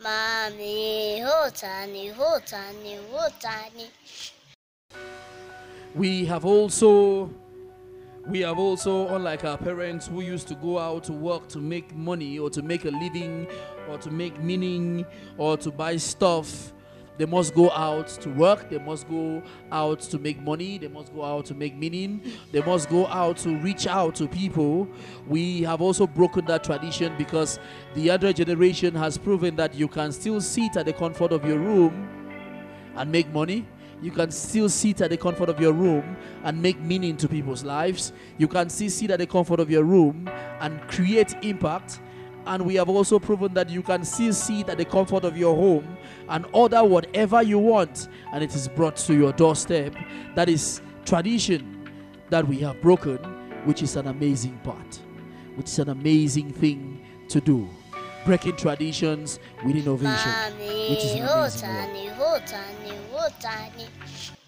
Mommy, oh tiny, oh tiny, oh tiny. We have also, unlike our parents who used to go out to work to make money or to make a living or to make meaning or to buy stuff, they must go out to work, they must go out to make money, they must go out to make meaning, they must go out to reach out to people. We have also broken that tradition because the other generation has proven that you can still sit at the comfort of your room and make money. You can still sit at the comfort of your room and make meaning to people's lives. You can still sit at the comfort of your room and create impact. And we have also proven that you can still sit at the comfort of your home and order whatever you want, and it is brought to your doorstep. That is tradition that we have broken, which is an amazing part, which is an amazing thing to do. Breaking traditions with innovation, which is an amazing work.